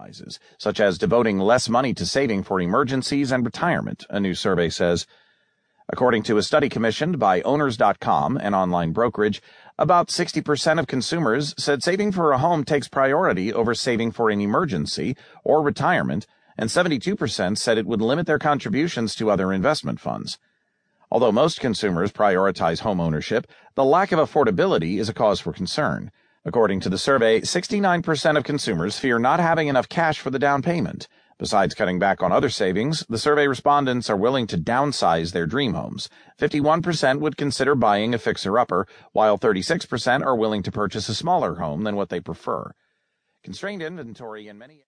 compromises, such as devoting less money to saving for emergencies and retirement, a new survey says. According to a study commissioned by Owners.com, an online brokerage, about 60% of consumers said saving for a home takes priority over saving for an emergency or retirement, and 72% said it would limit their contributions to other investment funds. Although most consumers prioritize home ownership, the lack of affordability is a cause for concern. According to the survey, 69% of consumers fear not having enough cash for the down payment. Besides cutting back on other savings, the survey respondents are willing to downsize their dream homes. 51% would consider buying a fixer-upper, while 36% are willing to purchase a smaller home than what they prefer. Constrained inventory in many